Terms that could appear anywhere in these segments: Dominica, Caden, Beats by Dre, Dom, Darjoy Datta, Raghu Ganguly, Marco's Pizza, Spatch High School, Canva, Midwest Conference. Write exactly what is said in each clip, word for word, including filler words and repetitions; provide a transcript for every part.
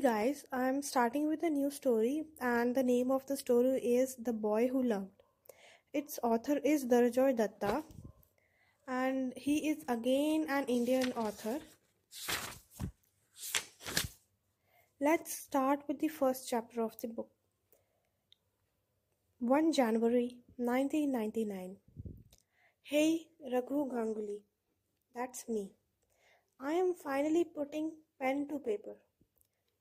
guys, I'm starting with a new story, and the name of the story is The Boy Who Loved. Its author is Darjoy Datta, and he is again an Indian author. Let's start with the first chapter of the book. the first of January nineteen ninety-nine. Hey, Raghu Ganguly, that's me. I am finally putting pen to paper.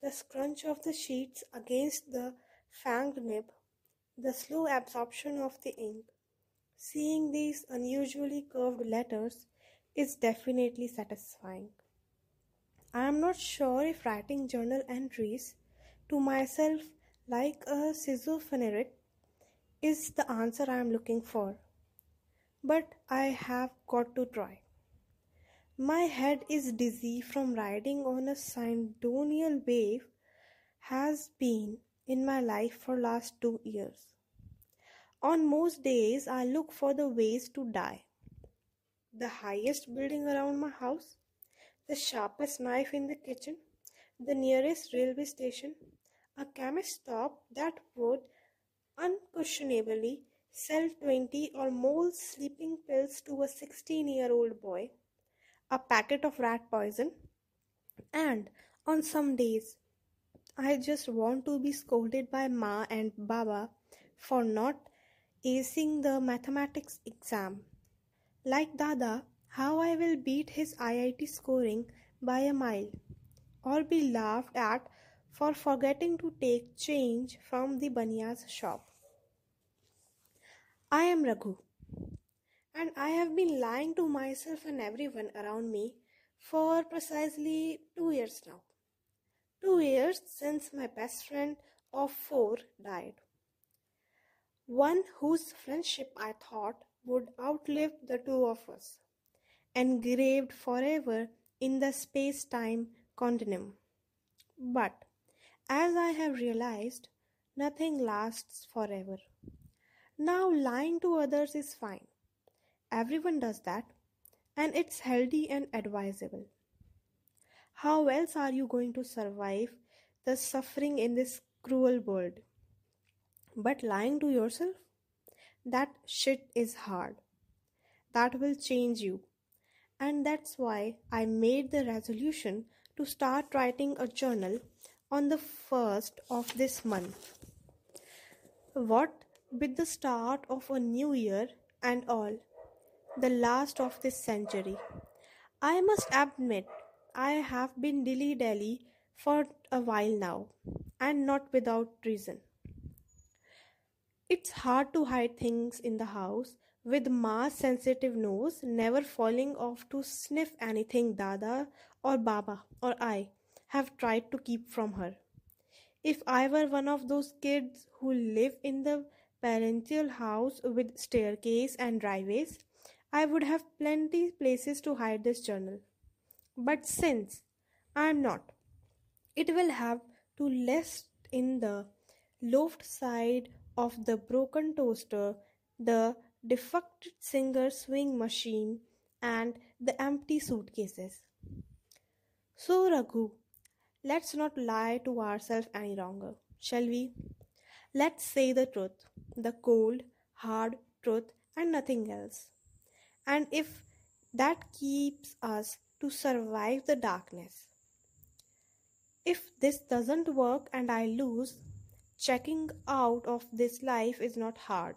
The scrunch of the sheets against the fanged nib, the slow absorption of the ink. Seeing these unusually curved letters is definitely satisfying. I am not sure if writing journal entries to myself like a schizophrenic is the answer I am looking for, but I have got to try. My head is dizzy from riding on a syndonial wave has been in my life for last two years. On most days, I look for the ways to die. The highest building around my house, the sharpest knife in the kitchen, the nearest railway station, a chemist shop that would unquestionably sell twenty or more sleeping pills to a sixteen-year-old boy, a packet of rat poison, and on some days, I just want to be scolded by Ma and Baba for not acing the mathematics exam. Like Dada, how I will beat his I I T scoring by a mile, or be laughed at for forgetting to take change from the Baniya's shop. I am Raghu. And I have been lying to myself and everyone around me for precisely two years now. Two years since my best friend of four died. One whose friendship I thought would outlive the two of us, engraved forever in the space-time continuum. But, as I have realized, nothing lasts forever. Now lying to others is fine. Everyone does that, and it's healthy and advisable. How else are you going to survive the suffering in this cruel world? But lying to yourself? That shit is hard. That will change you. And that's why I made the resolution to start writing a journal on the first of this month. What with the start of a new year and all, the last of this century. I must admit, I have been dilly-dally for a while now, and not without reason. It's hard to hide things in the house, with Ma's sensitive nose never falling off to sniff anything Dada or Baba or I have tried to keep from her. If I were one of those kids who live in the parental house with staircase and driveways, I would have plenty places to hide this journal. But since I am not, it will have to rest in the loft side of the broken toaster, the defunct singer swing machine, and the empty suitcases. So Raghu, let's not lie to ourselves any longer, shall we? Let's say the truth, the cold, hard truth and nothing else. And if that keeps us to survive the darkness. If this doesn't work and I lose, checking out of this life is not hard.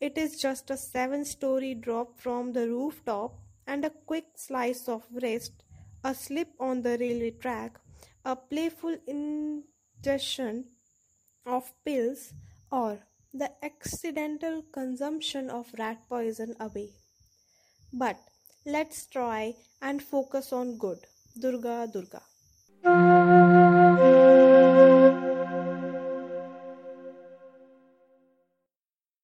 It is just a seven-story drop from the rooftop and a quick slice of wrist, a slip on the railway track, a playful ingestion of pills, or the accidental consumption of rat poison away. But let's try and focus on good. Durga, Durga.